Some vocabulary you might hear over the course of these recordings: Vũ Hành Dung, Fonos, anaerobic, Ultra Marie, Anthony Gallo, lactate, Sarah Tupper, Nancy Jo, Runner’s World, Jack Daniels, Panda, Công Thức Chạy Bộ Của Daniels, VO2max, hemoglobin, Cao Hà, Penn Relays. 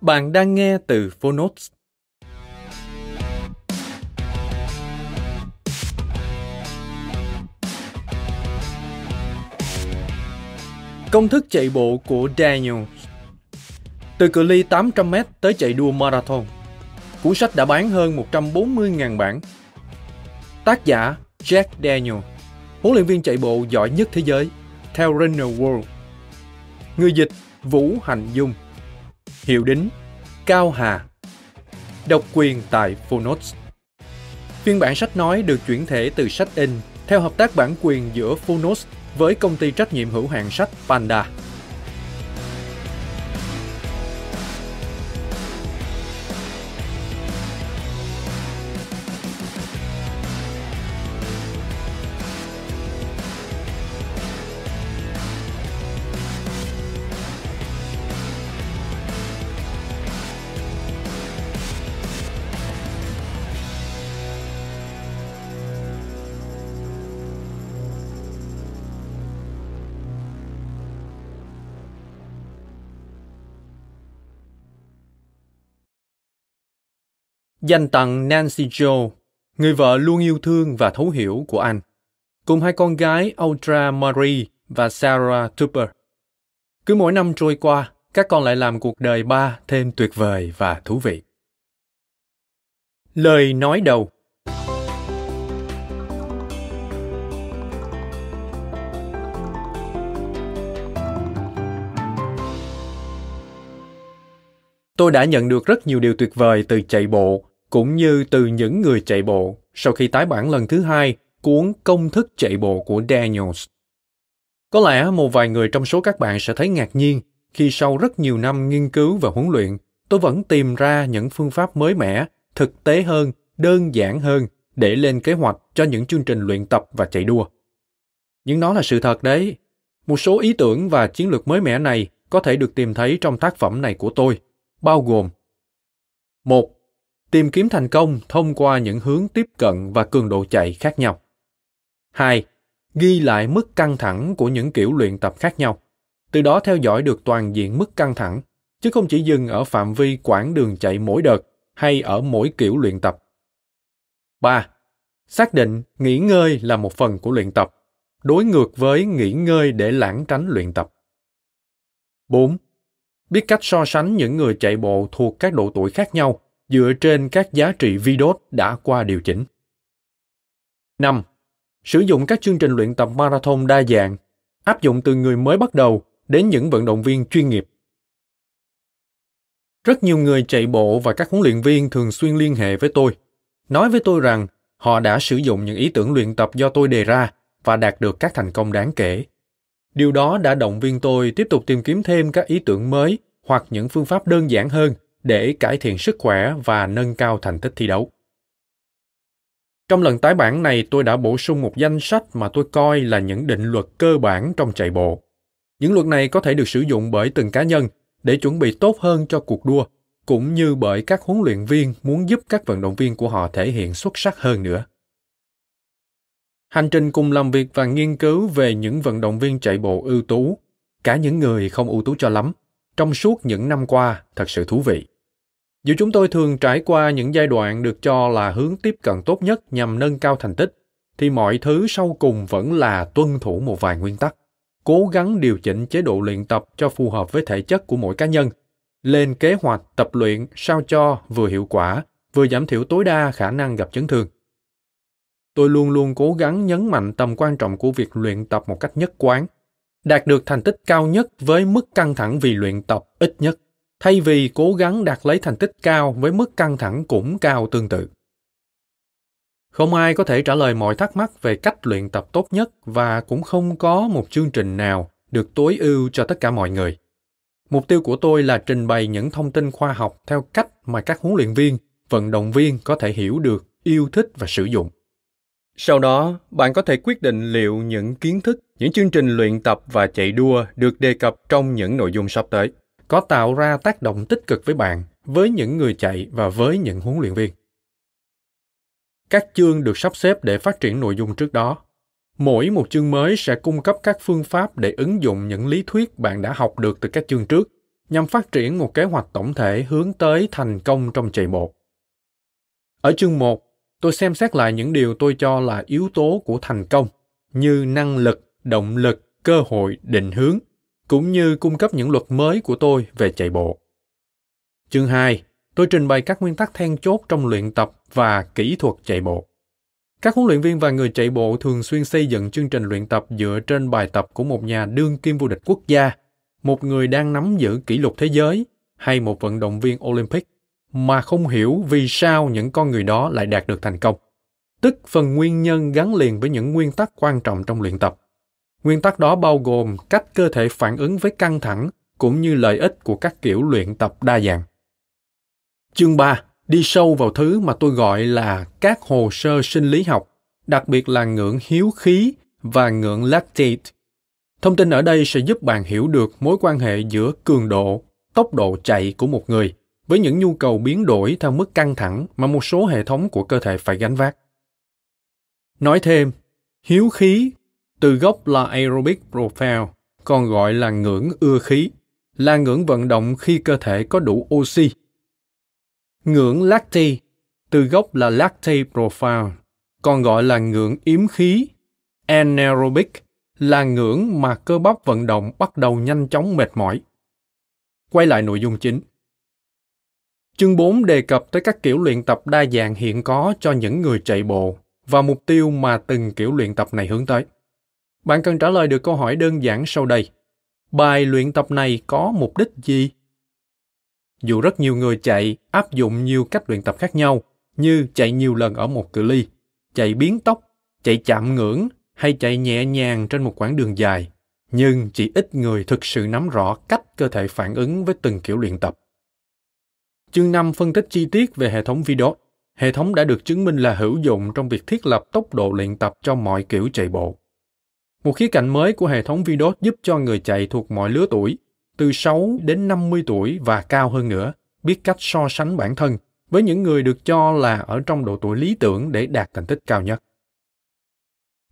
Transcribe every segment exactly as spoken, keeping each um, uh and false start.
Bạn đang nghe từ Fonos. Công thức chạy bộ của Daniels. Từ cự ly tám trăm mét tới chạy đua marathon. Cuốn sách đã bán hơn một trăm bốn mươi nghìn bản. Tác giả Jack Daniels, huấn luyện viên chạy bộ giỏi nhất thế giới, theo Runner's World. Người dịch Vũ Hành Dung. Hiệu đính Cao Hà. Độc quyền tại Fonos. Phiên bản sách nói được chuyển thể từ sách in theo hợp tác bản quyền giữa Fonos với công ty trách nhiệm hữu hạn sách Panda. Dành tặng Nancy Jo, người vợ luôn yêu thương và thấu hiểu của anh, cùng hai con gái Ultra Marie và Sarah Tupper. Cứ mỗi năm trôi qua, các con lại làm cuộc đời ba thêm tuyệt vời và thú vị. Lời nói đầu. Tôi đã nhận được rất nhiều điều tuyệt vời từ chạy bộ, cũng như từ những người chạy bộ, sau khi tái bản lần thứ hai cuốn Công thức chạy bộ của Daniels. Có lẽ một vài người trong số các bạn sẽ thấy ngạc nhiên khi sau rất nhiều năm nghiên cứu và huấn luyện, tôi vẫn tìm ra những phương pháp mới mẻ, thực tế hơn, đơn giản hơn để lên kế hoạch cho những chương trình luyện tập và chạy đua. Nhưng nó là sự thật đấy. Một số ý tưởng và chiến lược mới mẻ này có thể được tìm thấy trong tác phẩm này của tôi, bao gồm: một. Tìm kiếm thành công thông qua những hướng tiếp cận và cường độ chạy khác nhau. hai. Ghi lại mức căng thẳng của những kiểu luyện tập khác nhau, từ đó theo dõi được toàn diện mức căng thẳng, chứ không chỉ dừng ở phạm vi quãng đường chạy mỗi đợt hay ở mỗi kiểu luyện tập. ba. Xác định nghỉ ngơi là một phần của luyện tập, đối ngược với nghỉ ngơi để lãng tránh luyện tập. bốn. Biết cách so sánh những người chạy bộ thuộc các độ tuổi khác nhau dựa trên các giá trị vê đê ô tê đã qua điều chỉnh. năm. Sử dụng các chương trình luyện tập marathon đa dạng, áp dụng từ người mới bắt đầu đến những vận động viên chuyên nghiệp. Rất nhiều người chạy bộ và các huấn luyện viên thường xuyên liên hệ với tôi, nói với tôi rằng họ đã sử dụng những ý tưởng luyện tập do tôi đề ra và đạt được các thành công đáng kể. Điều đó đã động viên tôi tiếp tục tìm kiếm thêm các ý tưởng mới hoặc những phương pháp đơn giản hơn để cải thiện sức khỏe và nâng cao thành tích thi đấu. Trong lần tái bản này, tôi đã bổ sung một danh sách mà tôi coi là những định luật cơ bản trong chạy bộ. Những luật này có thể được sử dụng bởi từng cá nhân để chuẩn bị tốt hơn cho cuộc đua, cũng như bởi các huấn luyện viên muốn giúp các vận động viên của họ thể hiện xuất sắc hơn nữa. Hành trình cùng làm việc và nghiên cứu về những vận động viên chạy bộ ưu tú, cả những người không ưu tú cho lắm, trong suốt những năm qua thật sự thú vị. Dù chúng tôi thường trải qua những giai đoạn được cho là hướng tiếp cận tốt nhất nhằm nâng cao thành tích, thì mọi thứ sau cùng vẫn là tuân thủ một vài nguyên tắc, cố gắng điều chỉnh chế độ luyện tập cho phù hợp với thể chất của mỗi cá nhân, lên kế hoạch tập luyện sao cho vừa hiệu quả, vừa giảm thiểu tối đa khả năng gặp chấn thương. Tôi luôn luôn cố gắng nhấn mạnh tầm quan trọng của việc luyện tập một cách nhất quán, đạt được thành tích cao nhất với mức căng thẳng vì luyện tập ít nhất, thay vì cố gắng đạt lấy thành tích cao với mức căng thẳng cũng cao tương tự. Không ai có thể trả lời mọi thắc mắc về cách luyện tập tốt nhất và cũng không có một chương trình nào được tối ưu cho tất cả mọi người. Mục tiêu của tôi là trình bày những thông tin khoa học theo cách mà các huấn luyện viên, vận động viên có thể hiểu được, yêu thích và sử dụng. Sau đó, bạn có thể quyết định liệu những kiến thức, những chương trình luyện tập và chạy đua được đề cập trong những nội dung sắp tới có tạo ra tác động tích cực với bạn, với những người chạy và với những huấn luyện viên. Các chương được sắp xếp để phát triển nội dung trước đó. Mỗi một chương mới sẽ cung cấp các phương pháp để ứng dụng những lý thuyết bạn đã học được từ các chương trước, nhằm phát triển một kế hoạch tổng thể hướng tới thành công trong chạy bộ. Ở chương một, tôi xem xét lại những điều tôi cho là yếu tố của thành công, như năng lực, động lực, cơ hội, định hướng, cũng như cung cấp những luật mới của tôi về chạy bộ. Chương hai, tôi trình bày các nguyên tắc then chốt trong luyện tập và kỹ thuật chạy bộ. Các huấn luyện viên và người chạy bộ thường xuyên xây dựng chương trình luyện tập dựa trên bài tập của một nhà đương kim vô địch quốc gia, một người đang nắm giữ kỷ lục thế giới hay một vận động viên Olympic, mà không hiểu vì sao những con người đó lại đạt được thành công. Tức phần nguyên nhân gắn liền với những nguyên tắc quan trọng trong luyện tập. Nguyên tắc đó bao gồm cách cơ thể phản ứng với căng thẳng cũng như lợi ích của các kiểu luyện tập đa dạng. Chương ba đi sâu vào thứ mà tôi gọi là các hồ sơ sinh lý học, đặc biệt là ngưỡng hiếu khí và ngưỡng lactate. Thông tin ở đây sẽ giúp bạn hiểu được mối quan hệ giữa cường độ, tốc độ chạy của một người với những nhu cầu biến đổi theo mức căng thẳng mà một số hệ thống của cơ thể phải gánh vác. Nói thêm, hiếu khí, từ gốc là aerobic profile, còn gọi là ngưỡng ưa khí, là ngưỡng vận động khi cơ thể có đủ oxy. Ngưỡng lactate, từ gốc là lactate profile, còn gọi là ngưỡng yếm khí. Anaerobic là ngưỡng mà cơ bắp vận động bắt đầu nhanh chóng mệt mỏi. Quay lại nội dung chính. Chương bốn đề cập tới các kiểu luyện tập đa dạng hiện có cho những người chạy bộ và mục tiêu mà từng kiểu luyện tập này hướng tới. Bạn cần trả lời được câu hỏi đơn giản sau đây. Bài luyện tập này có mục đích gì? Dù rất nhiều người chạy áp dụng nhiều cách luyện tập khác nhau, như chạy nhiều lần ở một cự ly, chạy biến tốc, chạy chạm ngưỡng hay chạy nhẹ nhàng trên một quãng đường dài, nhưng chỉ ít người thực sự nắm rõ cách cơ thể phản ứng với từng kiểu luyện tập. Chương năm phân tích chi tiết về hệ thống vê đê ô tê, hệ thống đã được chứng minh là hữu dụng trong việc thiết lập tốc độ luyện tập cho mọi kiểu chạy bộ. Một khía cạnh mới của hệ thống vê đê ô tê giúp cho người chạy thuộc mọi lứa tuổi, từ sáu đến năm mươi tuổi và cao hơn nữa, biết cách so sánh bản thân với những người được cho là ở trong độ tuổi lý tưởng để đạt thành tích cao nhất.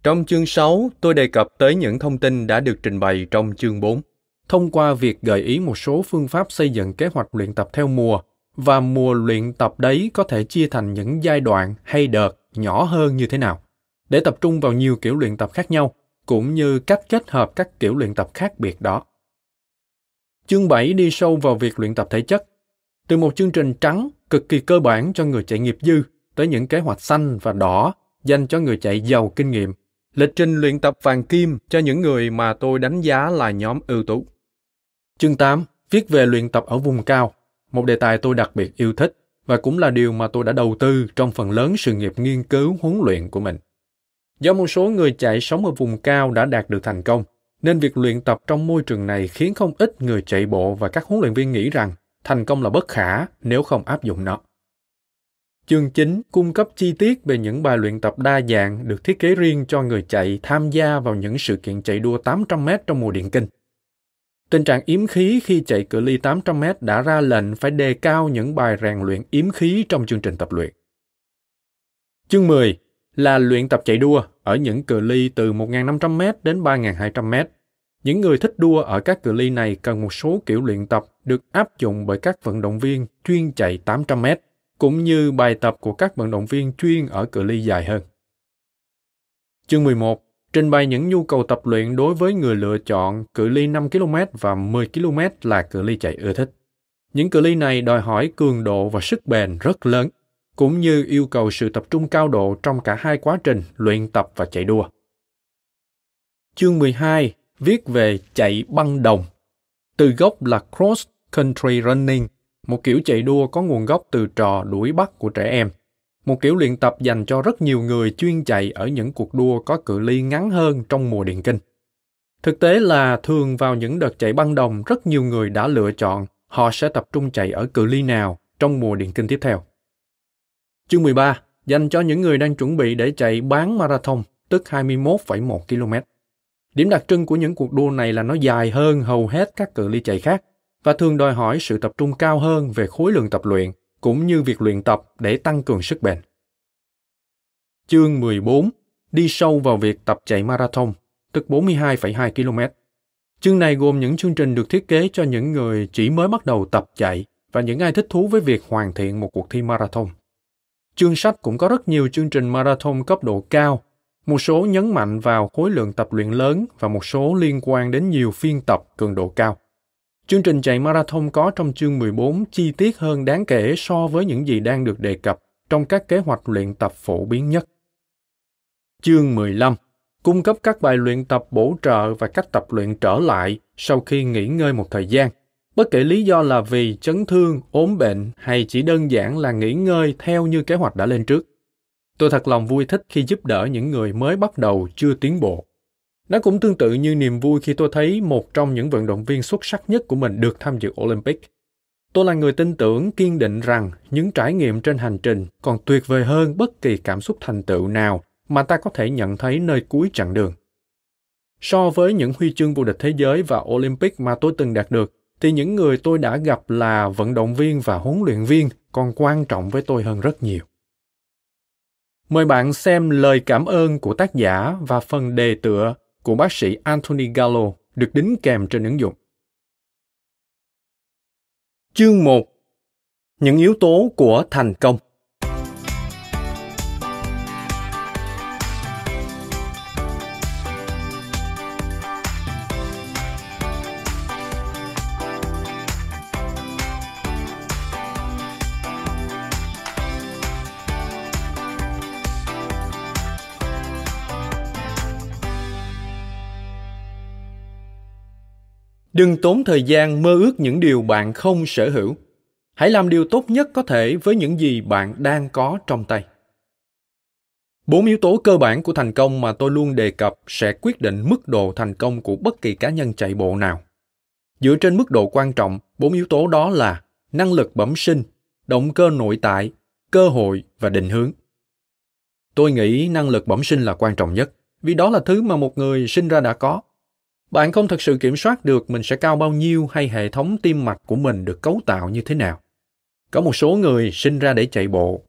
Trong chương sáu, tôi đề cập tới những thông tin đã được trình bày trong chương bốn, thông qua việc gợi ý một số phương pháp xây dựng kế hoạch luyện tập theo mùa, và mùa luyện tập đấy có thể chia thành những giai đoạn hay đợt nhỏ hơn như thế nào, để tập trung vào nhiều kiểu luyện tập khác nhau, cũng như cách kết hợp các kiểu luyện tập khác biệt đó. Chương bảy đi sâu vào việc luyện tập thể chất, từ một chương trình trắng cực kỳ cơ bản cho người chạy nghiệp dư tới những kế hoạch xanh và đỏ dành cho người chạy giàu kinh nghiệm, lịch trình luyện tập vàng kim cho những người mà tôi đánh giá là nhóm ưu tú. Chương tám viết về luyện tập ở vùng cao, một đề tài tôi đặc biệt yêu thích và cũng là điều mà tôi đã đầu tư trong phần lớn sự nghiệp nghiên cứu huấn luyện của mình. Do một số người chạy sống ở vùng cao đã đạt được thành công, nên việc luyện tập trong môi trường này khiến không ít người chạy bộ và các huấn luyện viên nghĩ rằng thành công là bất khả nếu không áp dụng nó. Chương chín cung cấp chi tiết về những bài luyện tập đa dạng được thiết kế riêng cho người chạy tham gia vào những sự kiện chạy đua tám trăm mét trong mùa điền kinh. Tình trạng yếm khí khi chạy cự ly tám trăm mét đã ra lệnh phải đề cao những bài rèn luyện yếm khí trong chương trình tập luyện. Chương mười là luyện tập chạy đua ở những cự ly từ một nghìn năm trăm mét đến ba nghìn hai trăm mét. Những người thích đua ở các cự ly này cần một số kiểu luyện tập được áp dụng bởi các vận động viên chuyên chạy tám trăm mét, cũng như bài tập của các vận động viên chuyên ở cự ly dài hơn. Chương mười một. Trình bày những nhu cầu tập luyện đối với người lựa chọn cự ly năm ki lô mét và mười ki lô mét là cự ly chạy ưa thích. Những cự ly này đòi hỏi cường độ và sức bền rất lớn, cũng như yêu cầu sự tập trung cao độ trong cả hai quá trình luyện tập và chạy đua. Chương mười hai. Viết về chạy băng đồng. Từ gốc là Cross Country Running, một kiểu chạy đua có nguồn gốc từ trò đuổi bắt của trẻ em. Một kiểu luyện tập dành cho rất nhiều người chuyên chạy ở những cuộc đua có cự ly ngắn hơn trong mùa điền kinh. Thực tế là thường vào những đợt chạy băng đồng, rất nhiều người đã lựa chọn họ sẽ tập trung chạy ở cự ly nào trong mùa điền kinh tiếp theo. Chương mười ba. Dành cho những người đang chuẩn bị để chạy bán marathon, tức hai mươi mốt phẩy một ki lô mét. Điểm đặc trưng của những cuộc đua này là nó dài hơn hầu hết các cự ly chạy khác và thường đòi hỏi sự tập trung cao hơn về khối lượng tập luyện, cũng như việc luyện tập để tăng cường sức bền. Chương mười bốn. Đi sâu vào việc tập chạy marathon, tức bốn mươi hai phẩy hai ki lô mét. Chương này gồm những chương trình được thiết kế cho những người chỉ mới bắt đầu tập chạy và những ai thích thú với việc hoàn thiện một cuộc thi marathon. Chương sách cũng có rất nhiều chương trình marathon cấp độ cao, một số nhấn mạnh vào khối lượng tập luyện lớn và một số liên quan đến nhiều phiên tập cường độ cao. Chương trình chạy marathon có trong chương mười bốn chi tiết hơn đáng kể so với những gì đang được đề cập trong các kế hoạch luyện tập phổ biến nhất. Chương mười lăm. Cung cấp các bài luyện tập bổ trợ và cách tập luyện trở lại sau khi nghỉ ngơi một thời gian, bất kể lý do là vì chấn thương, ốm bệnh hay chỉ đơn giản là nghỉ ngơi theo như kế hoạch đã lên trước. Tôi thật lòng vui thích khi giúp đỡ những người mới bắt đầu chưa tiến bộ. Nó cũng tương tự như niềm vui khi tôi thấy một trong những vận động viên xuất sắc nhất của mình được tham dự Olympic. Tôi là người tin tưởng kiên định rằng những trải nghiệm trên hành trình còn tuyệt vời hơn bất kỳ cảm xúc thành tựu nào mà ta có thể nhận thấy nơi cuối chặng đường. So với những huy chương vô địch thế giới và Olympic mà tôi từng đạt được, thì những người tôi đã gặp là vận động viên và huấn luyện viên còn quan trọng với tôi hơn rất nhiều. Mời bạn xem lời cảm ơn của tác giả và phần đề tựa của bác sĩ Anthony Gallo được đính kèm trên ứng dụng. Chương một. Những yếu tố của thành công. Đừng tốn thời gian mơ ước những điều bạn không sở hữu. Hãy làm điều tốt nhất có thể với những gì bạn đang có trong tay. Bốn yếu tố cơ bản của thành công mà tôi luôn đề cập sẽ quyết định mức độ thành công của bất kỳ cá nhân chạy bộ nào. Dựa trên mức độ quan trọng, bốn yếu tố đó là năng lực bẩm sinh, động cơ nội tại, cơ hội và định hướng. Tôi nghĩ năng lực bẩm sinh là quan trọng nhất, vì đó là thứ mà một người sinh ra đã có. Bạn không thật sự kiểm soát được mình sẽ cao bao nhiêu hay hệ thống tim mạch của mình được cấu tạo như thế nào. Có một số người sinh ra để chạy bộ.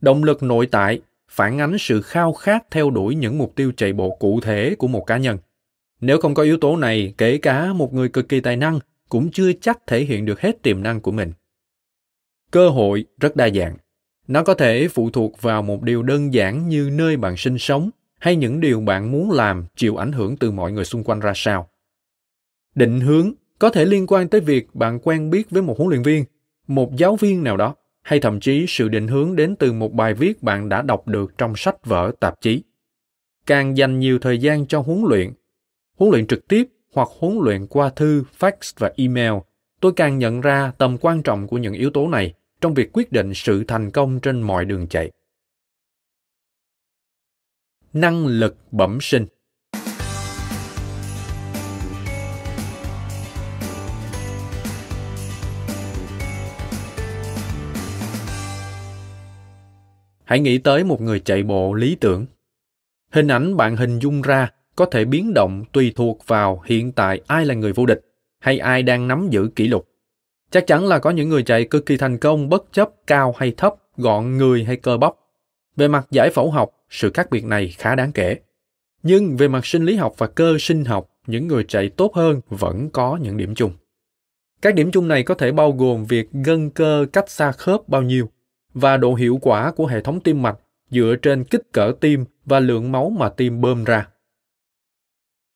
Động lực nội tại phản ánh sự khao khát theo đuổi những mục tiêu chạy bộ cụ thể của một cá nhân. Nếu không có yếu tố này, kể cả một người cực kỳ tài năng cũng chưa chắc thể hiện được hết tiềm năng của mình. Cơ hội rất đa dạng. Nó có thể phụ thuộc vào một điều đơn giản như nơi bạn sinh sống, hay những điều bạn muốn làm chịu ảnh hưởng từ mọi người xung quanh ra sao. Định hướng có thể liên quan tới việc bạn quen biết với một huấn luyện viên, một giáo viên nào đó, hay thậm chí sự định hướng đến từ một bài viết bạn đã đọc được trong sách vở, tạp chí. Càng dành nhiều thời gian cho huấn luyện, huấn luyện trực tiếp hoặc huấn luyện qua thư, fax và email, tôi càng nhận ra tầm quan trọng của những yếu tố này trong việc quyết định sự thành công trên mọi đường chạy. Năng lực bẩm sinh. Hãy nghĩ tới một người chạy bộ lý tưởng. Hình ảnh bạn hình dung ra có thể biến động tùy thuộc vào hiện tại ai là người vô địch hay ai đang nắm giữ kỷ lục. Chắc chắn là có những người chạy cực kỳ thành công bất chấp cao hay thấp, gọn người hay cơ bắp. Về mặt giải phẫu học, sự khác biệt này khá đáng kể. Nhưng về mặt sinh lý học và cơ sinh học, những người chạy tốt hơn vẫn có những điểm chung. Các điểm chung này có thể bao gồm việc gân cơ cách xa khớp bao nhiêu và độ hiệu quả của hệ thống tim mạch dựa trên kích cỡ tim và lượng máu mà tim bơm ra.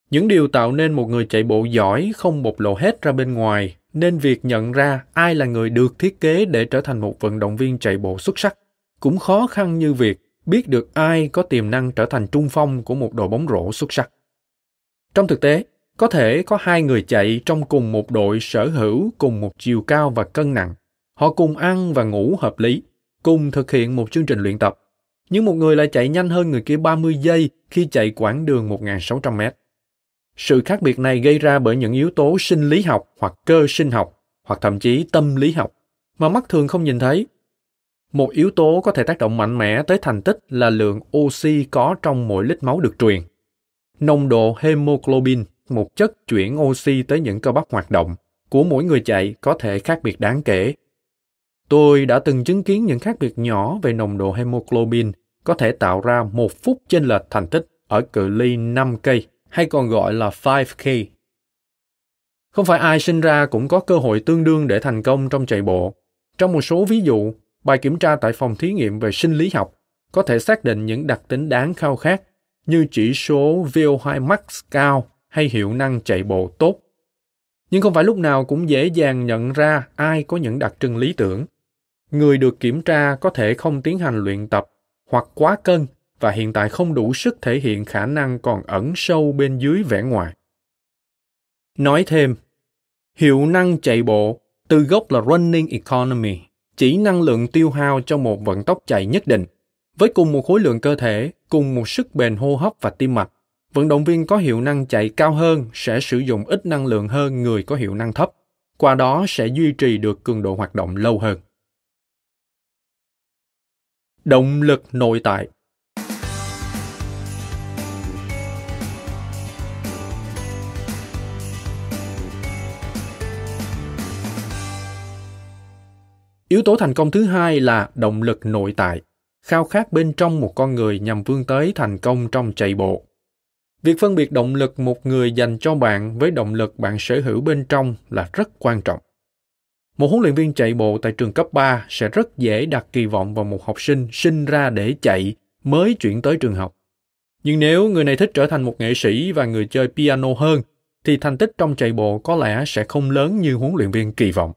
Những điều tạo nên một người chạy bộ giỏi không bộc lộ hết ra bên ngoài, nên việc nhận ra ai là người được thiết kế để trở thành một vận động viên chạy bộ xuất sắc cũng khó khăn như việc biết được ai có tiềm năng trở thành trung phong của một đội bóng rổ xuất sắc. Trong thực tế, có thể có hai người chạy trong cùng một đội sở hữu cùng một chiều cao và cân nặng. Họ cùng ăn và ngủ hợp lý, cùng thực hiện một chương trình luyện tập. Nhưng một người lại chạy nhanh hơn người kia ba mươi giây khi chạy quãng đường một nghìn sáu trăm mét. Sự khác biệt này gây ra bởi những yếu tố sinh lý học hoặc cơ sinh học, hoặc thậm chí tâm lý học, mà mắt thường không nhìn thấy. Một yếu tố có thể tác động mạnh mẽ tới thành tích là lượng oxy có trong mỗi lít máu được truyền. Nồng độ hemoglobin, một chất chuyển oxy tới những cơ bắp hoạt động, của mỗi người chạy có thể khác biệt đáng kể. Tôi đã từng chứng kiến những khác biệt nhỏ về nồng độ hemoglobin có thể tạo ra một phút chênh lệch thành tích ở cự ly năm cây, hay còn gọi là năm K. Không phải ai sinh ra cũng có cơ hội tương đương để thành công trong chạy bộ. Trong một số ví dụ, bài kiểm tra tại phòng thí nghiệm về sinh lý học có thể xác định những đặc tính đáng khao khát như chỉ số V O hai max cao hay hiệu năng chạy bộ tốt. Nhưng không phải lúc nào cũng dễ dàng nhận ra ai có những đặc trưng lý tưởng. Người được kiểm tra có thể không tiến hành luyện tập hoặc quá cân và hiện tại không đủ sức thể hiện khả năng còn ẩn sâu bên dưới vẻ ngoài. Nói thêm, hiệu năng chạy bộ từ gốc là running economy, chỉ năng lượng tiêu hao cho một vận tốc chạy nhất định. Với cùng một khối lượng cơ thể, cùng một sức bền hô hấp và tim mạch, vận động viên có hiệu năng chạy cao hơn sẽ sử dụng ít năng lượng hơn người có hiệu năng thấp, qua đó sẽ duy trì được cường độ hoạt động lâu hơn. Động lực nội tại. Yếu tố thành công thứ hai là động lực nội tại, khao khát bên trong một con người nhằm vươn tới thành công trong chạy bộ. Việc phân biệt động lực một người dành cho bạn với động lực bạn sở hữu bên trong là rất quan trọng. Một huấn luyện viên chạy bộ tại trường cấp ba sẽ rất dễ đặt kỳ vọng vào một học sinh sinh ra để chạy mới chuyển tới trường học. Nhưng nếu người này thích trở thành một nghệ sĩ và người chơi piano hơn, thì thành tích trong chạy bộ có lẽ sẽ không lớn như huấn luyện viên kỳ vọng.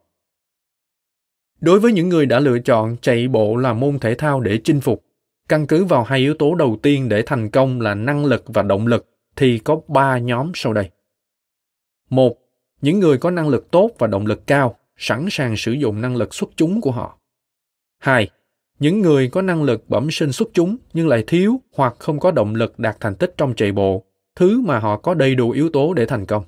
Đối với những người đã lựa chọn chạy bộ là môn thể thao để chinh phục, căn cứ vào hai yếu tố đầu tiên để thành công là năng lực và động lực, thì có ba nhóm sau đây. Một, những người có năng lực tốt và động lực cao, sẵn sàng sử dụng năng lực xuất chúng của họ. Hai, những người có năng lực bẩm sinh xuất chúng nhưng lại thiếu hoặc không có động lực đạt thành tích trong chạy bộ, thứ mà họ có đầy đủ yếu tố để thành công.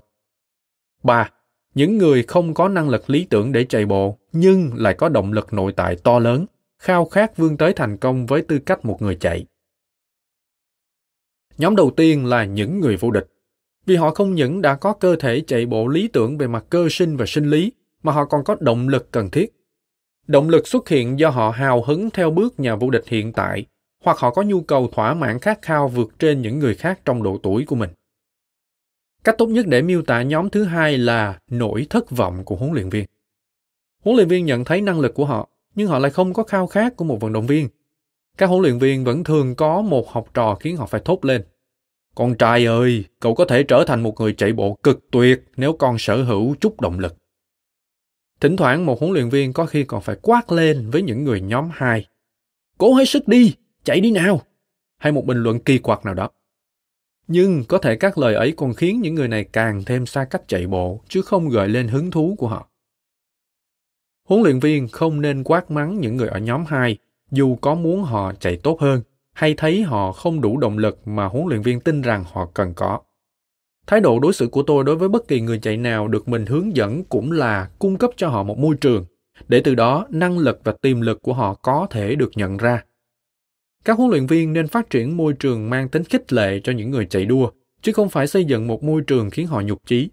Ba, những người không có năng lực lý tưởng để chạy bộ nhưng lại có động lực nội tại to lớn, khao khát vươn tới thành công với tư cách một người chạy. Nhóm đầu tiên là những người vô địch. Vì họ không những đã có cơ thể chạy bộ lý tưởng về mặt cơ sinh và sinh lý, mà họ còn có động lực cần thiết. Động lực xuất hiện do họ hào hứng theo bước nhà vô địch hiện tại, hoặc họ có nhu cầu thỏa mãn khát khao vượt trên những người khác trong độ tuổi của mình. Cách tốt nhất để miêu tả nhóm thứ hai là nỗi thất vọng của huấn luyện viên. Huấn luyện viên nhận thấy năng lực của họ, nhưng họ lại không có khao khát của một vận động viên. Các huấn luyện viên vẫn thường có một học trò khiến họ phải thốt lên: "Con trai ơi, cậu có thể trở thành một người chạy bộ cực tuyệt nếu con sở hữu chút động lực." Thỉnh thoảng một huấn luyện viên có khi còn phải quát lên với những người nhóm hai: "Cố hết sức đi, chạy đi nào!" hay một bình luận kỳ quặc nào đó. Nhưng có thể các lời ấy còn khiến những người này càng thêm xa cách chạy bộ, chứ không gợi lên hứng thú của họ. Huấn luyện viên không nên quát mắng những người ở nhóm hai, dù có muốn họ chạy tốt hơn, hay thấy họ không đủ động lực mà huấn luyện viên tin rằng họ cần có. Thái độ đối xử của tôi đối với bất kỳ người chạy nào được mình hướng dẫn cũng là cung cấp cho họ một môi trường, để từ đó năng lực và tiềm lực của họ có thể được nhận ra. Các huấn luyện viên nên phát triển môi trường mang tính khích lệ cho những người chạy đua, chứ không phải xây dựng một môi trường khiến họ nhụt chí.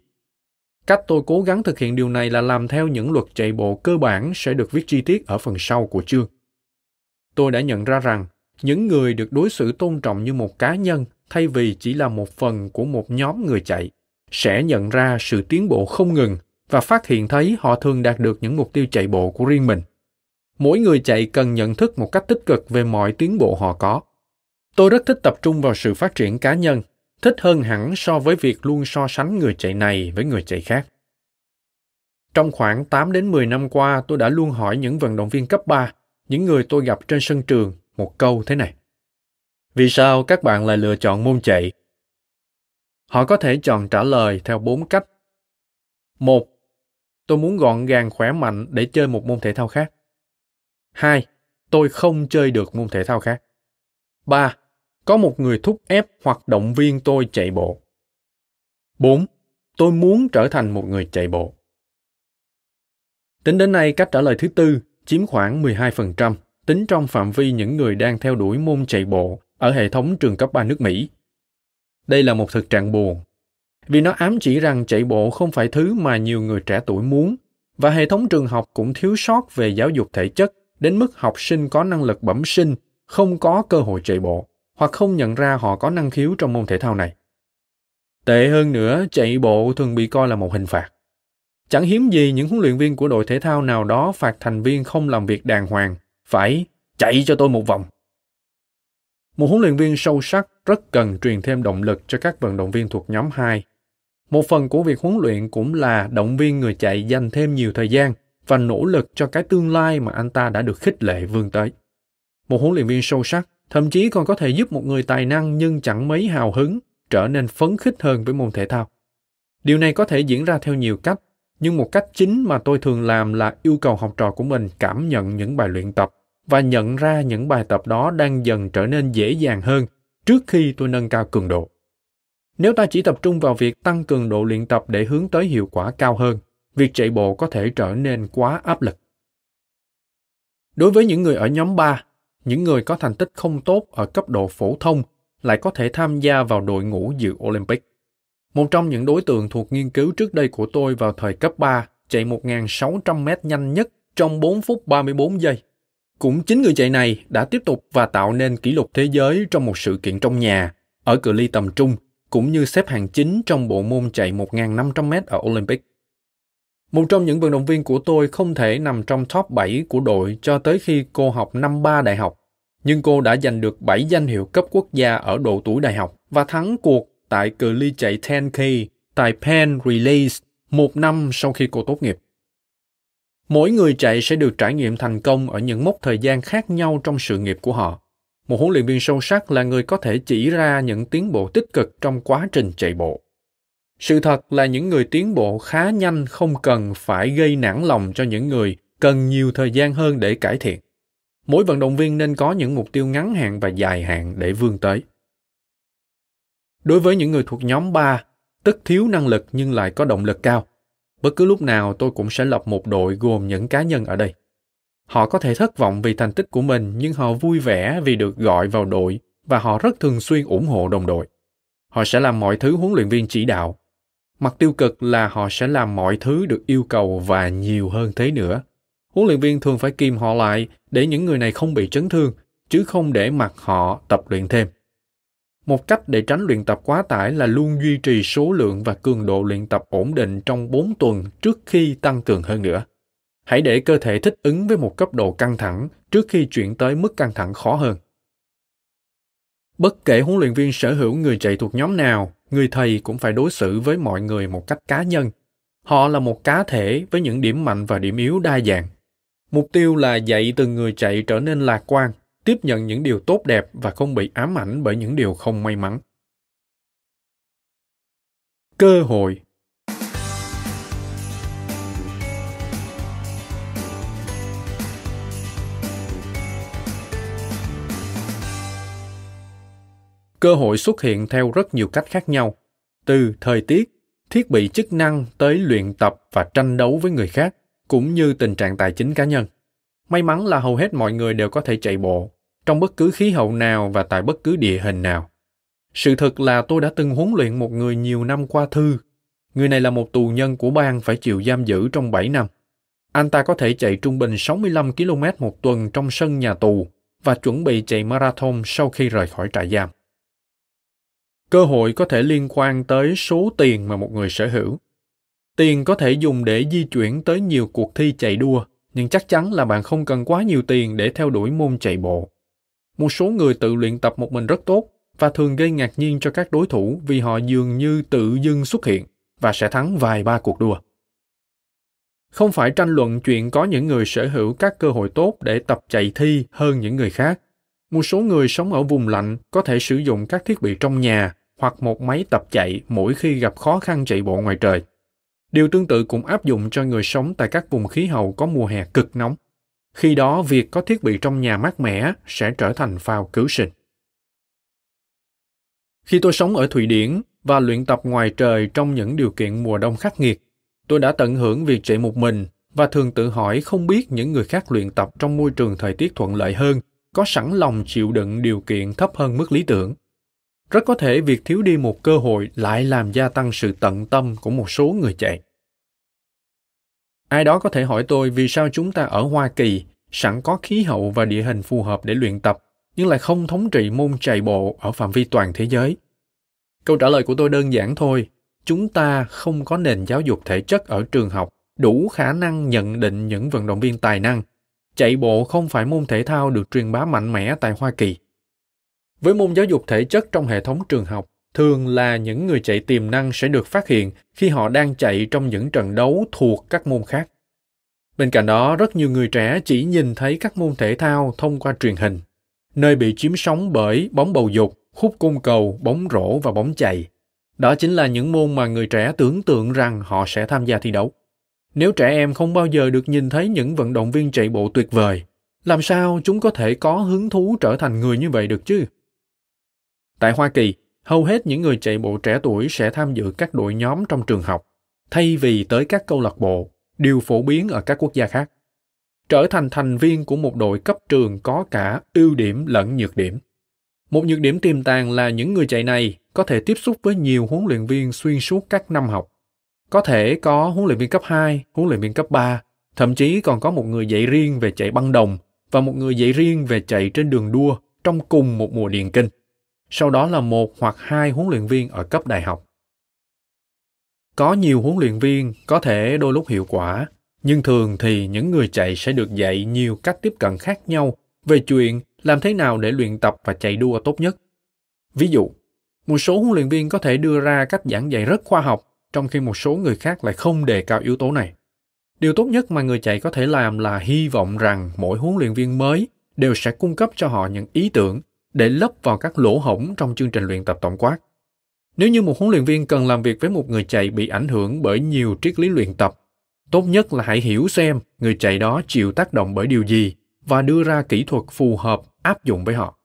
Cách tôi cố gắng thực hiện điều này là làm theo những luật chạy bộ cơ bản sẽ được viết chi tiết ở phần sau của chương. Tôi đã nhận ra rằng, những người được đối xử tôn trọng như một cá nhân thay vì chỉ là một phần của một nhóm người chạy, sẽ nhận ra sự tiến bộ không ngừng và phát hiện thấy họ thường đạt được những mục tiêu chạy bộ của riêng mình. Mỗi người chạy cần nhận thức một cách tích cực về mọi tiến bộ họ có. Tôi rất thích tập trung vào sự phát triển cá nhân, thích hơn hẳn so với việc luôn so sánh người chạy này với người chạy khác. Trong khoảng tám đến mười năm qua, tôi đã luôn hỏi những vận động viên cấp ba, những người tôi gặp trên sân trường, một câu thế này. Vì sao các bạn lại lựa chọn môn chạy? Họ có thể chọn trả lời theo bốn cách. một. Tôi muốn gọn gàng khỏe mạnh để chơi một môn thể thao khác. hai. Tôi không chơi được môn thể thao khác. ba. Có một người thúc ép hoặc động viên tôi chạy bộ. bốn. Tôi muốn trở thành một người chạy bộ. Tính đến nay, cách trả lời thứ tư chiếm khoảng mười hai phần trăm, tính trong phạm vi những người đang theo đuổi môn chạy bộ ở hệ thống trường cấp ba nước Mỹ. Đây là một thực trạng buồn, vì nó ám chỉ rằng chạy bộ không phải thứ mà nhiều người trẻ tuổi muốn, và hệ thống trường học cũng thiếu sót về giáo dục thể chất đến mức học sinh có năng lực bẩm sinh không có cơ hội chạy bộ, hoặc không nhận ra họ có năng khiếu trong môn thể thao này. Tệ hơn nữa, chạy bộ thường bị coi là một hình phạt. Chẳng hiếm gì những huấn luyện viên của đội thể thao nào đó phạt thành viên không làm việc đàng hoàng, phải chạy cho tôi một vòng. Một huấn luyện viên sâu sắc rất cần truyền thêm động lực cho các vận động viên thuộc nhóm hai. Một phần của việc huấn luyện cũng là động viên người chạy dành thêm nhiều thời gian và nỗ lực cho cái tương lai mà anh ta đã được khích lệ vươn tới. Một huấn luyện viên sâu sắc thậm chí còn có thể giúp một người tài năng nhưng chẳng mấy hào hứng trở nên phấn khích hơn với môn thể thao. Điều này có thể diễn ra theo nhiều cách, nhưng một cách chính mà tôi thường làm là yêu cầu học trò của mình cảm nhận những bài luyện tập và nhận ra những bài tập đó đang dần trở nên dễ dàng hơn trước khi tôi nâng cao cường độ. Nếu ta chỉ tập trung vào việc tăng cường độ luyện tập để hướng tới hiệu quả cao hơn, việc chạy bộ có thể trở nên quá áp lực. Đối với những người ở nhóm ba, những người có thành tích không tốt ở cấp độ phổ thông lại có thể tham gia vào đội ngũ dự Olympic. Một trong những đối tượng thuộc nghiên cứu trước đây của tôi vào thời cấp ba chạy một nghìn sáu trăm mét nhanh nhất trong bốn phút ba mươi bốn giây. Cũng chính người chạy này đã tiếp tục và tạo nên kỷ lục thế giới trong một sự kiện trong nhà, ở cự ly tầm trung, cũng như xếp hạng chín trong bộ môn chạy một nghìn năm trăm mét ở Olympic. Một trong những vận động viên của tôi không thể nằm trong top bảy của đội cho tới khi cô học năm ba đại học, nhưng cô đã giành được bảy danh hiệu cấp quốc gia ở độ tuổi đại học và thắng cuộc tại cự ly chạy mười ki-lô-mét tại Penn Relays một năm sau khi cô tốt nghiệp. Mỗi người chạy sẽ được trải nghiệm thành công ở những mốc thời gian khác nhau trong sự nghiệp của họ. Một huấn luyện viên sâu sắc là người có thể chỉ ra những tiến bộ tích cực trong quá trình chạy bộ. Sự thật là những người tiến bộ khá nhanh không cần phải gây nản lòng cho những người cần nhiều thời gian hơn để cải thiện. Mỗi vận động viên nên có những mục tiêu ngắn hạn và dài hạn để vươn tới. Đối với những người thuộc nhóm ba, tức thiếu năng lực nhưng lại có động lực cao, bất cứ lúc nào tôi cũng sẽ lập một đội gồm những cá nhân ở đây. Họ có thể thất vọng vì thành tích của mình nhưng họ vui vẻ vì được gọi vào đội và họ rất thường xuyên ủng hộ đồng đội. Họ sẽ làm mọi thứ huấn luyện viên chỉ đạo. Mặt tiêu cực là họ sẽ làm mọi thứ được yêu cầu và nhiều hơn thế nữa. Huấn luyện viên thường phải kìm họ lại để những người này không bị chấn thương, chứ không để mặc họ tập luyện thêm. Một cách để tránh luyện tập quá tải là luôn duy trì số lượng và cường độ luyện tập ổn định trong bốn tuần trước khi tăng cường hơn nữa. Hãy để cơ thể thích ứng với một cấp độ căng thẳng trước khi chuyển tới mức căng thẳng khó hơn. Bất kể huấn luyện viên sở hữu người chạy thuộc nhóm nào, người thầy cũng phải đối xử với mọi người một cách cá nhân. Họ là một cá thể với những điểm mạnh và điểm yếu đa dạng. Mục tiêu là dạy từng người chạy trở nên lạc quan, tiếp nhận những điều tốt đẹp và không bị ám ảnh bởi những điều không may mắn. Cơ hội. Cơ hội xuất hiện theo rất nhiều cách khác nhau, từ thời tiết, thiết bị chức năng tới luyện tập và tranh đấu với người khác, cũng như tình trạng tài chính cá nhân. May mắn là hầu hết mọi người đều có thể chạy bộ, trong bất cứ khí hậu nào và tại bất cứ địa hình nào. Sự thật là tôi đã từng huấn luyện một người nhiều năm qua thư. Người này là một tù nhân của bang phải chịu giam giữ trong bảy năm. Anh ta có thể chạy trung bình sáu mươi lăm ki-lô-mét một tuần trong sân nhà tù và chuẩn bị chạy marathon sau khi rời khỏi trại giam. Cơ hội có thể liên quan tới số tiền mà một người sở hữu. Tiền có thể dùng để di chuyển tới nhiều cuộc thi chạy đua, nhưng chắc chắn là bạn không cần quá nhiều tiền để theo đuổi môn chạy bộ. Một số người tự luyện tập một mình rất tốt và thường gây ngạc nhiên cho các đối thủ vì họ dường như tự dưng xuất hiện và sẽ thắng vài ba cuộc đua. Không phải tranh luận chuyện có những người sở hữu các cơ hội tốt để tập chạy thi hơn những người khác. Một số người sống ở vùng lạnh có thể sử dụng các thiết bị trong nhà hoặc một máy tập chạy mỗi khi gặp khó khăn chạy bộ ngoài trời. Điều tương tự cũng áp dụng cho người sống tại các vùng khí hậu có mùa hè cực nóng. Khi đó, việc có thiết bị trong nhà mát mẻ sẽ trở thành phao cứu sinh. Khi tôi sống ở Thụy Điển và luyện tập ngoài trời trong những điều kiện mùa đông khắc nghiệt, tôi đã tận hưởng việc chạy một mình và thường tự hỏi không biết những người khác luyện tập trong môi trường thời tiết thuận lợi hơn có sẵn lòng chịu đựng điều kiện thấp hơn mức lý tưởng. Rất có thể việc thiếu đi một cơ hội lại làm gia tăng sự tận tâm của một số người chạy. Ai đó có thể hỏi tôi vì sao chúng ta ở Hoa Kỳ sẵn có khí hậu và địa hình phù hợp để luyện tập, nhưng lại không thống trị môn chạy bộ ở phạm vi toàn thế giới. Câu trả lời của tôi đơn giản thôi. Chúng ta không có nền giáo dục thể chất ở trường học đủ khả năng nhận định những vận động viên tài năng. Chạy bộ không phải môn thể thao được truyền bá mạnh mẽ tại Hoa Kỳ. Với môn giáo dục thể chất trong hệ thống trường học, thường là những người chạy tiềm năng sẽ được phát hiện khi họ đang chạy trong những trận đấu thuộc các môn khác. Bên cạnh đó, rất nhiều người trẻ chỉ nhìn thấy các môn thể thao thông qua truyền hình, nơi bị chiếm sóng bởi bóng bầu dục, khúc côn cầu, bóng rổ và bóng chày. Đó chính là những môn mà người trẻ tưởng tượng rằng họ sẽ tham gia thi đấu. Nếu trẻ em không bao giờ được nhìn thấy những vận động viên chạy bộ tuyệt vời, làm sao chúng có thể có hứng thú trở thành người như vậy được chứ? Tại Hoa Kỳ, hầu hết những người chạy bộ trẻ tuổi sẽ tham dự các đội nhóm trong trường học, thay vì tới các câu lạc bộ, điều phổ biến ở các quốc gia khác. Trở thành thành viên của một đội cấp trường có cả ưu điểm lẫn nhược điểm. Một nhược điểm tiềm tàng là những người chạy này có thể tiếp xúc với nhiều huấn luyện viên xuyên suốt các năm học. Có thể có huấn luyện viên cấp hai, huấn luyện viên cấp ba, thậm chí còn có một người dạy riêng về chạy băng đồng và một người dạy riêng về chạy trên đường đua trong cùng một mùa điền kinh. Sau đó là một hoặc hai huấn luyện viên ở cấp đại học. Có nhiều huấn luyện viên có thể đôi lúc hiệu quả, nhưng thường thì những người chạy sẽ được dạy nhiều cách tiếp cận khác nhau về chuyện làm thế nào để luyện tập và chạy đua tốt nhất. Ví dụ, một số huấn luyện viên có thể đưa ra cách giảng dạy rất khoa học, trong khi một số người khác lại không đề cao yếu tố này. Điều tốt nhất mà người chạy có thể làm là hy vọng rằng mỗi huấn luyện viên mới đều sẽ cung cấp cho họ những ý tưởng để lấp vào các lỗ hổng trong chương trình luyện tập tổng quát. Nếu như một huấn luyện viên cần làm việc với một người chạy bị ảnh hưởng bởi nhiều triết lý luyện tập, tốt nhất là hãy hiểu xem người chạy đó chịu tác động bởi điều gì và đưa ra kỹ thuật phù hợp áp dụng với họ.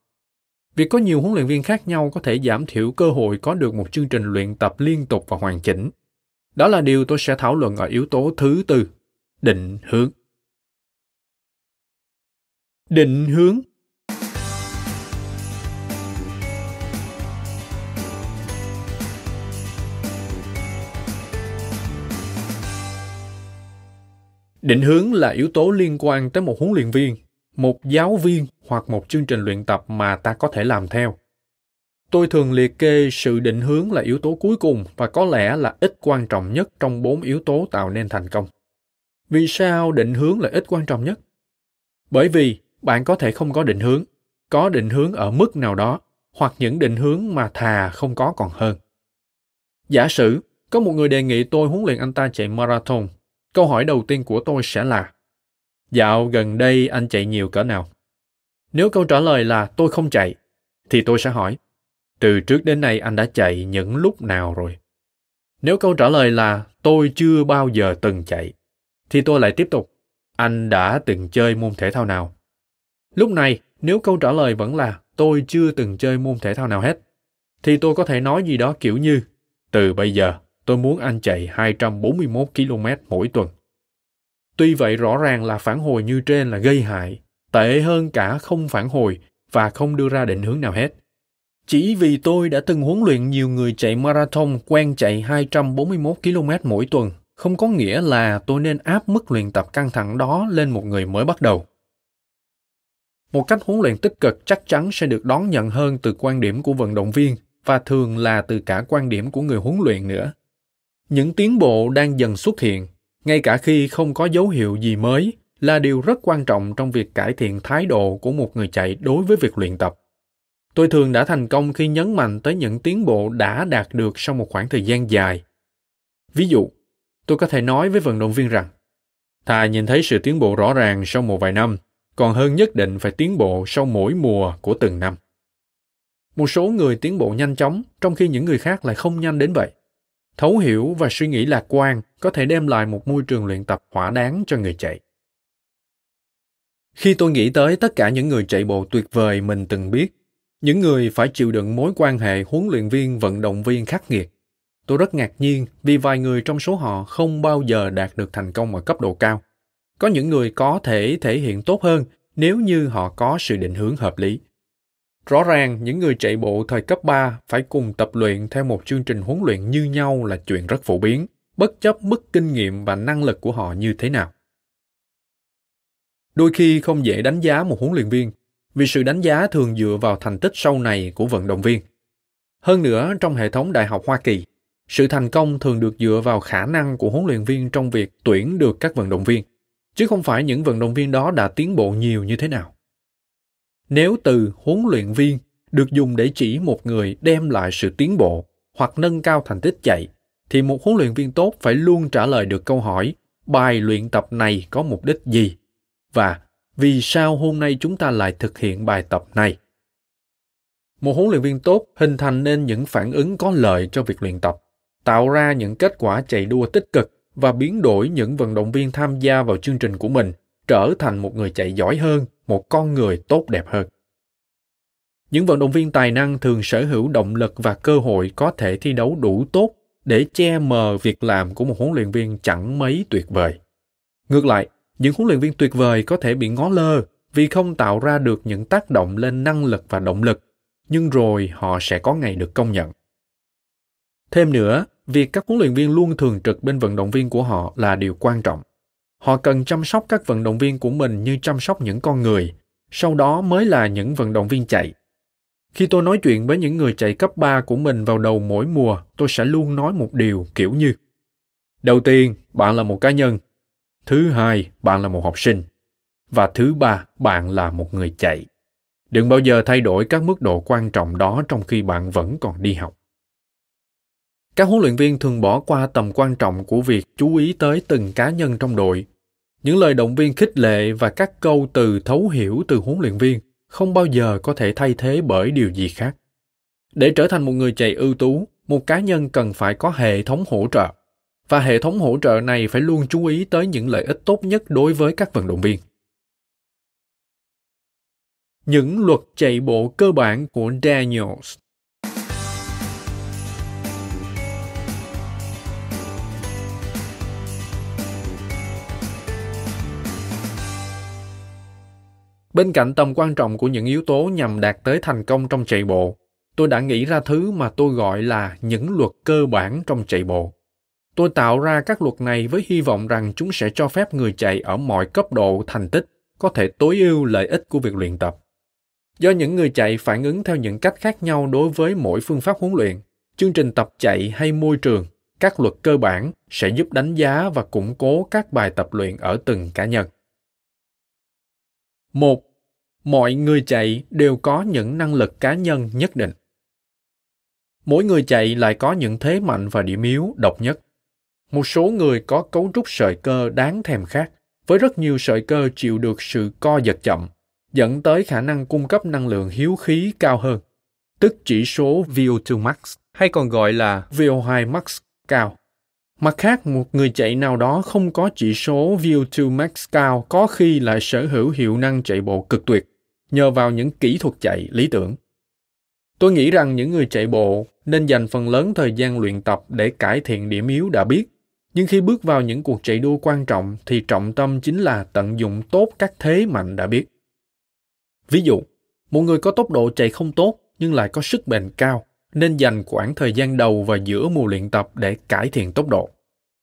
Việc có nhiều huấn luyện viên khác nhau có thể giảm thiểu cơ hội có được một chương trình luyện tập liên tục và hoàn chỉnh. Đó là điều tôi sẽ thảo luận ở yếu tố thứ tư, định hướng. Định hướng. Định hướng là yếu tố liên quan tới một huấn luyện viên, một giáo viên hoặc một chương trình luyện tập mà ta có thể làm theo. Tôi thường liệt kê sự định hướng là yếu tố cuối cùng và có lẽ là ít quan trọng nhất trong bốn yếu tố tạo nên thành công. Vì sao định hướng là ít quan trọng nhất? Bởi vì bạn có thể không có định hướng, có định hướng ở mức nào đó, hoặc những định hướng mà thà không có còn hơn. Giả sử, có một người đề nghị tôi huấn luyện anh ta chạy marathon. Câu hỏi đầu tiên của tôi sẽ là, dạo gần đây anh chạy nhiều cỡ nào? Nếu câu trả lời là tôi không chạy, thì tôi sẽ hỏi, từ trước đến nay anh đã chạy những lúc nào rồi? Nếu câu trả lời là tôi chưa bao giờ từng chạy, thì tôi lại tiếp tục, anh đã từng chơi môn thể thao nào? Lúc này, nếu câu trả lời vẫn là tôi chưa từng chơi môn thể thao nào hết, thì tôi có thể nói gì đó kiểu như, từ bây giờ, tôi muốn anh chạy hai trăm bốn mươi mốt ki lô mét mỗi tuần. Tuy vậy rõ ràng là phản hồi như trên là gây hại, tệ hơn cả không phản hồi và không đưa ra định hướng nào hết. Chỉ vì tôi đã từng huấn luyện nhiều người chạy marathon quen chạy hai trăm bốn mươi mốt ki lô mét mỗi tuần, không có nghĩa là tôi nên áp mức luyện tập căng thẳng đó lên một người mới bắt đầu. Một cách huấn luyện tích cực chắc chắn sẽ được đón nhận hơn từ quan điểm của vận động viên và thường là từ cả quan điểm của người huấn luyện nữa. Những tiến bộ đang dần xuất hiện, ngay cả khi không có dấu hiệu gì mới, là điều rất quan trọng trong việc cải thiện thái độ của một người chạy đối với việc luyện tập. Tôi thường đã thành công khi nhấn mạnh tới những tiến bộ đã đạt được sau một khoảng thời gian dài. Ví dụ, tôi có thể nói với vận động viên rằng, thà nhìn thấy sự tiến bộ rõ ràng sau một vài năm, còn hơn nhất định phải tiến bộ sau mỗi mùa của từng năm. Một số người tiến bộ nhanh chóng, trong khi những người khác lại không nhanh đến vậy. Thấu hiểu và suy nghĩ lạc quan có thể đem lại một môi trường luyện tập thỏa đáng cho người chạy. Khi tôi nghĩ tới tất cả những người chạy bộ tuyệt vời mình từng biết, những người phải chịu đựng mối quan hệ huấn luyện viên-vận động viên khắc nghiệt, tôi rất ngạc nhiên vì vài người trong số họ không bao giờ đạt được thành công ở cấp độ cao. Có những người có thể thể hiện tốt hơn nếu như họ có sự định hướng hợp lý. Rõ ràng, những người chạy bộ thời cấp ba phải cùng tập luyện theo một chương trình huấn luyện như nhau là chuyện rất phổ biến, bất chấp mức kinh nghiệm và năng lực của họ như thế nào. Đôi khi không dễ đánh giá một huấn luyện viên, vì sự đánh giá thường dựa vào thành tích sau này của vận động viên. Hơn nữa, trong hệ thống đại học Hoa Kỳ, sự thành công thường được dựa vào khả năng của huấn luyện viên trong việc tuyển được các vận động viên, chứ không phải những vận động viên đó đã tiến bộ nhiều như thế nào. Nếu từ huấn luyện viên được dùng để chỉ một người đem lại sự tiến bộ hoặc nâng cao thành tích chạy, thì một huấn luyện viên tốt phải luôn trả lời được câu hỏi bài luyện tập này có mục đích gì và vì sao hôm nay chúng ta lại thực hiện bài tập này. Một huấn luyện viên tốt hình thành nên những phản ứng có lợi cho việc luyện tập, tạo ra những kết quả chạy đua tích cực và biến đổi những vận động viên tham gia vào chương trình của mình trở thành một người chạy giỏi hơn, một con người tốt đẹp hơn. Những vận động viên tài năng thường sở hữu động lực và cơ hội có thể thi đấu đủ tốt để che mờ việc làm của một huấn luyện viên chẳng mấy tuyệt vời. Ngược lại, những huấn luyện viên tuyệt vời có thể bị ngó lơ vì không tạo ra được những tác động lên năng lực và động lực, nhưng rồi họ sẽ có ngày được công nhận. Thêm nữa, việc các huấn luyện viên luôn thường trực bên vận động viên của họ là điều quan trọng. Họ cần chăm sóc các vận động viên của mình như chăm sóc những con người, sau đó mới là những vận động viên chạy. Khi tôi nói chuyện với những người chạy cấp ba của mình vào đầu mỗi mùa, tôi sẽ luôn nói một điều kiểu như: đầu tiên, bạn là một cá nhân. Thứ hai, bạn là một học sinh. Và thứ ba, bạn là một người chạy. Đừng bao giờ thay đổi các mức độ quan trọng đó trong khi bạn vẫn còn đi học. Các huấn luyện viên thường bỏ qua tầm quan trọng của việc chú ý tới từng cá nhân trong đội. Những lời động viên khích lệ và các câu từ thấu hiểu từ huấn luyện viên không bao giờ có thể thay thế bởi điều gì khác. Để trở thành một người chạy ưu tú, một cá nhân cần phải có hệ thống hỗ trợ. Và hệ thống hỗ trợ này phải luôn chú ý tới những lợi ích tốt nhất đối với các vận động viên. Những luật chạy bộ cơ bản của Daniels. Bên cạnh tầm quan trọng của những yếu tố nhằm đạt tới thành công trong chạy bộ, tôi đã nghĩ ra thứ mà tôi gọi là những luật cơ bản trong chạy bộ. Tôi tạo ra các luật này với hy vọng rằng chúng sẽ cho phép người chạy ở mọi cấp độ thành tích có thể tối ưu lợi ích của việc luyện tập. Do những người chạy phản ứng theo những cách khác nhau đối với mỗi phương pháp huấn luyện, chương trình tập chạy hay môi trường, các luật cơ bản sẽ giúp đánh giá và củng cố các bài tập luyện ở từng cá nhân. một. Mọi người chạy đều có những năng lực cá nhân nhất định. Mỗi người chạy lại có những thế mạnh và điểm yếu độc nhất. Một số người có cấu trúc sợi cơ đáng thèm khát, với rất nhiều sợi cơ chịu được sự co giật chậm, dẫn tới khả năng cung cấp năng lượng hiếu khí cao hơn, tức chỉ số V O two max hay còn gọi là V O two max cao. Mặt khác, một người chạy nào đó không có chỉ số V O two max cao có khi lại sở hữu hiệu năng chạy bộ cực tuyệt, nhờ vào những kỹ thuật chạy lý tưởng. Tôi nghĩ rằng những người chạy bộ nên dành phần lớn thời gian luyện tập để cải thiện điểm yếu đã biết, nhưng khi bước vào những cuộc chạy đua quan trọng thì trọng tâm chính là tận dụng tốt các thế mạnh đã biết. Ví dụ, một người có tốc độ chạy không tốt nhưng lại có sức bền cao, nên dành khoảng thời gian đầu và giữa mùa luyện tập để cải thiện tốc độ.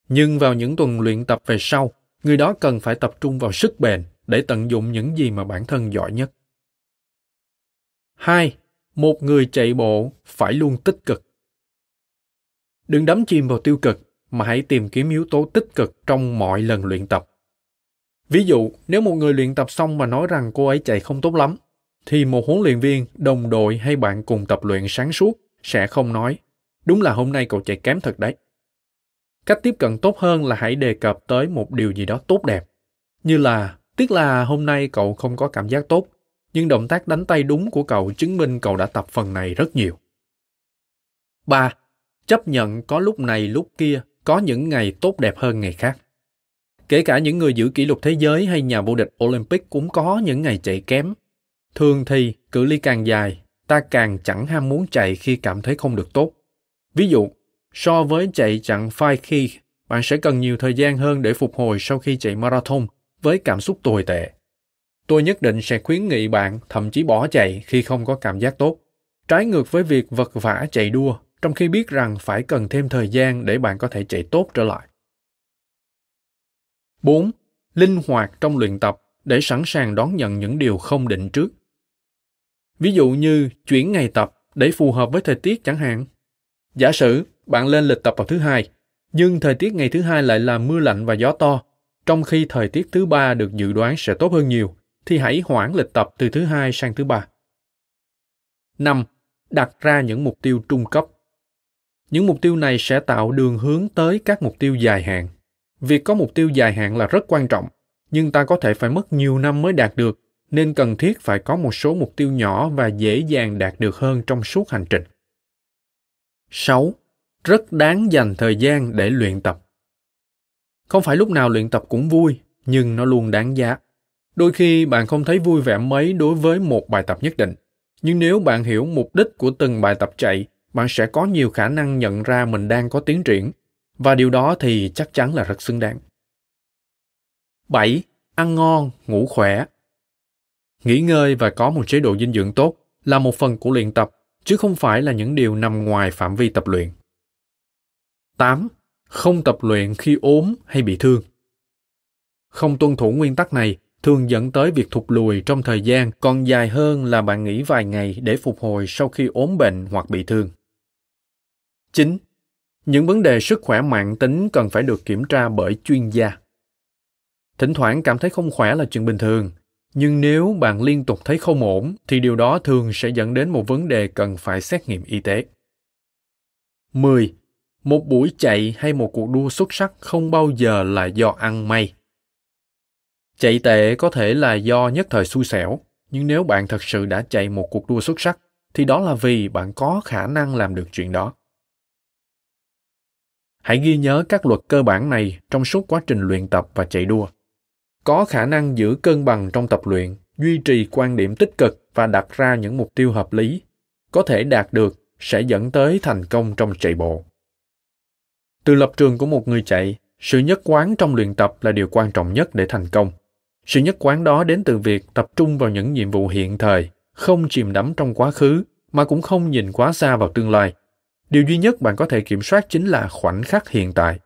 Nhưng vào những tuần luyện tập về sau, người đó cần phải tập trung vào sức bền để tận dụng những gì mà bản thân giỏi nhất. hai. Một người chạy bộ phải luôn tích cực. Đừng đắm chìm vào tiêu cực, mà hãy tìm kiếm yếu tố tích cực trong mọi lần luyện tập. Ví dụ, nếu một người luyện tập xong mà nói rằng cô ấy chạy không tốt lắm, thì một huấn luyện viên, đồng đội hay bạn cùng tập luyện sáng suốt sẽ không nói, đúng là hôm nay cậu chạy kém thật đấy. Cách tiếp cận tốt hơn là hãy đề cập tới một điều gì đó tốt đẹp, như là tiếc là hôm nay cậu không có cảm giác tốt, nhưng động tác đánh tay đúng của cậu chứng minh cậu đã tập phần này rất nhiều. ba. Chấp nhận có lúc này lúc kia, có những ngày tốt đẹp hơn ngày khác. Kể cả những người giữ kỷ lục thế giới hay nhà vô địch Olympic cũng có những ngày chạy kém. Thường thì, cự ly càng dài, ta càng chẳng ham muốn chạy khi cảm thấy không được tốt. Ví dụ, so với chạy chặng năm ki lô mét, bạn sẽ cần nhiều thời gian hơn để phục hồi sau khi chạy marathon với cảm xúc tồi tệ. Tôi nhất định sẽ khuyến nghị bạn thậm chí bỏ chạy khi không có cảm giác tốt. Trái ngược với việc vật vã chạy đua, trong khi biết rằng phải cần thêm thời gian để bạn có thể chạy tốt trở lại. bốn. Linh hoạt trong luyện tập để sẵn sàng đón nhận những điều không định trước. Ví dụ như chuyển ngày tập để phù hợp với thời tiết chẳng hạn. Giả sử bạn lên lịch tập vào thứ hai, nhưng thời tiết ngày thứ hai lại là mưa lạnh và gió to, trong khi thời tiết thứ ba được dự đoán sẽ tốt hơn nhiều, thì hãy hoãn lịch tập từ thứ hai sang thứ ba. năm. Đặt ra những mục tiêu trung cấp. Những mục tiêu này sẽ tạo đường hướng tới các mục tiêu dài hạn. Việc có mục tiêu dài hạn là rất quan trọng, nhưng ta có thể phải mất nhiều năm mới đạt được, nên cần thiết phải có một số mục tiêu nhỏ và dễ dàng đạt được hơn trong suốt hành trình. sáu. Rất đáng dành thời gian để luyện tập. Không phải lúc nào luyện tập cũng vui, nhưng nó luôn đáng giá. Đôi khi bạn không thấy vui vẻ mấy đối với một bài tập nhất định, nhưng nếu bạn hiểu mục đích của từng bài tập chạy, bạn sẽ có nhiều khả năng nhận ra mình đang có tiến triển, và điều đó thì chắc chắn là rất xứng đáng. bảy. Ăn ngon, ngủ khỏe. Nghỉ ngơi và có một chế độ dinh dưỡng tốt là một phần của luyện tập, chứ không phải là những điều nằm ngoài phạm vi tập luyện. tám. Không tập luyện khi ốm hay bị thương. Không tuân thủ nguyên tắc này thường dẫn tới việc thụt lùi trong thời gian còn dài hơn là bạn nghỉ vài ngày để phục hồi sau khi ốm bệnh hoặc bị thương. chín. Những vấn đề sức khỏe mãn tính cần phải được kiểm tra bởi chuyên gia. Thỉnh thoảng cảm thấy không khỏe là chuyện bình thường, nhưng nếu bạn liên tục thấy không ổn thì điều đó thường sẽ dẫn đến một vấn đề cần phải xét nghiệm y tế. mười. Một buổi chạy hay một cuộc đua xuất sắc không bao giờ là do ăn may. Chạy tệ có thể là do nhất thời xui xẻo, nhưng nếu bạn thật sự đã chạy một cuộc đua xuất sắc, thì đó là vì bạn có khả năng làm được chuyện đó. Hãy ghi nhớ các luật cơ bản này trong suốt quá trình luyện tập và chạy đua. Có khả năng giữ cân bằng trong tập luyện, duy trì quan điểm tích cực và đặt ra những mục tiêu hợp lý, có thể đạt được sẽ dẫn tới thành công trong chạy bộ. Từ lập trường của một người chạy, sự nhất quán trong luyện tập là điều quan trọng nhất để thành công. Sự nhất quán đó đến từ việc tập trung vào những nhiệm vụ hiện thời, không chìm đắm trong quá khứ, mà cũng không nhìn quá xa vào tương lai. Điều duy nhất bạn có thể kiểm soát chính là khoảnh khắc hiện tại.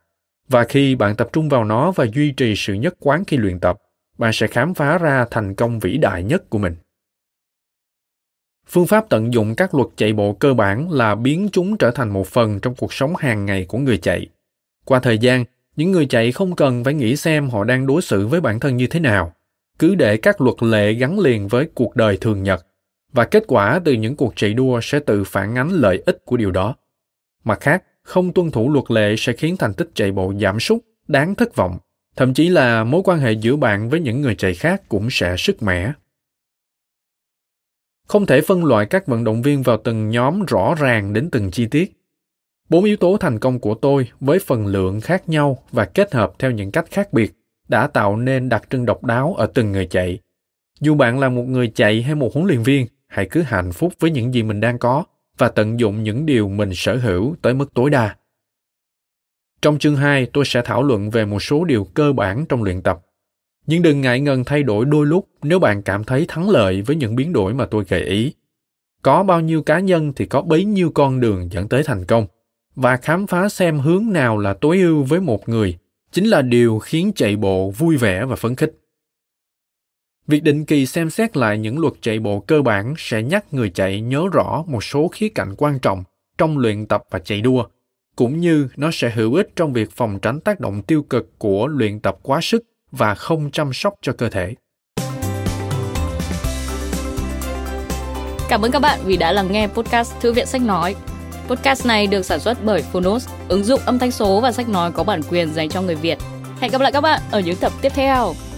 Và khi bạn tập trung vào nó và duy trì sự nhất quán khi luyện tập, bạn sẽ khám phá ra thành công vĩ đại nhất của mình. Phương pháp tận dụng các luật chạy bộ cơ bản là biến chúng trở thành một phần trong cuộc sống hàng ngày của người chạy. Qua thời gian, những người chạy không cần phải nghĩ xem họ đang đối xử với bản thân như thế nào. Cứ để các luật lệ gắn liền với cuộc đời thường nhật, và kết quả từ những cuộc chạy đua sẽ tự phản ánh lợi ích của điều đó. Mặt khác, không tuân thủ luật lệ sẽ khiến thành tích chạy bộ giảm sút, đáng thất vọng. Thậm chí là mối quan hệ giữa bạn với những người chạy khác cũng sẽ sứt mẻ. Không thể phân loại các vận động viên vào từng nhóm rõ ràng đến từng chi tiết. Bốn yếu tố thành công của tôi với phần lượng khác nhau và kết hợp theo những cách khác biệt đã tạo nên đặc trưng độc đáo ở từng người chạy. Dù bạn là một người chạy hay một huấn luyện viên, hãy cứ hạnh phúc với những gì mình đang có và tận dụng những điều mình sở hữu tới mức tối đa. Trong chương hai, tôi sẽ thảo luận về một số điều cơ bản trong luyện tập. Nhưng đừng ngại ngần thay đổi đôi lúc nếu bạn cảm thấy thắng lợi với những biến đổi mà tôi gợi ý. Có bao nhiêu cá nhân thì có bấy nhiêu con đường dẫn tới thành công. Và khám phá xem hướng nào là tối ưu với một người chính là điều khiến chạy bộ vui vẻ và phấn khích. Việc định kỳ xem xét lại những luật chạy bộ cơ bản sẽ nhắc người chạy nhớ rõ một số khía cạnh quan trọng trong luyện tập và chạy đua, cũng như nó sẽ hữu ích trong việc phòng tránh tác động tiêu cực của luyện tập quá sức và không chăm sóc cho cơ thể. Cảm ơn các bạn vì đã lắng nghe podcast Thư viện Sách Nói. Podcast này được sản xuất bởi Fonos, ứng dụng âm thanh số và sách nói có bản quyền dành cho người Việt. Hẹn gặp lại các bạn ở những tập tiếp theo.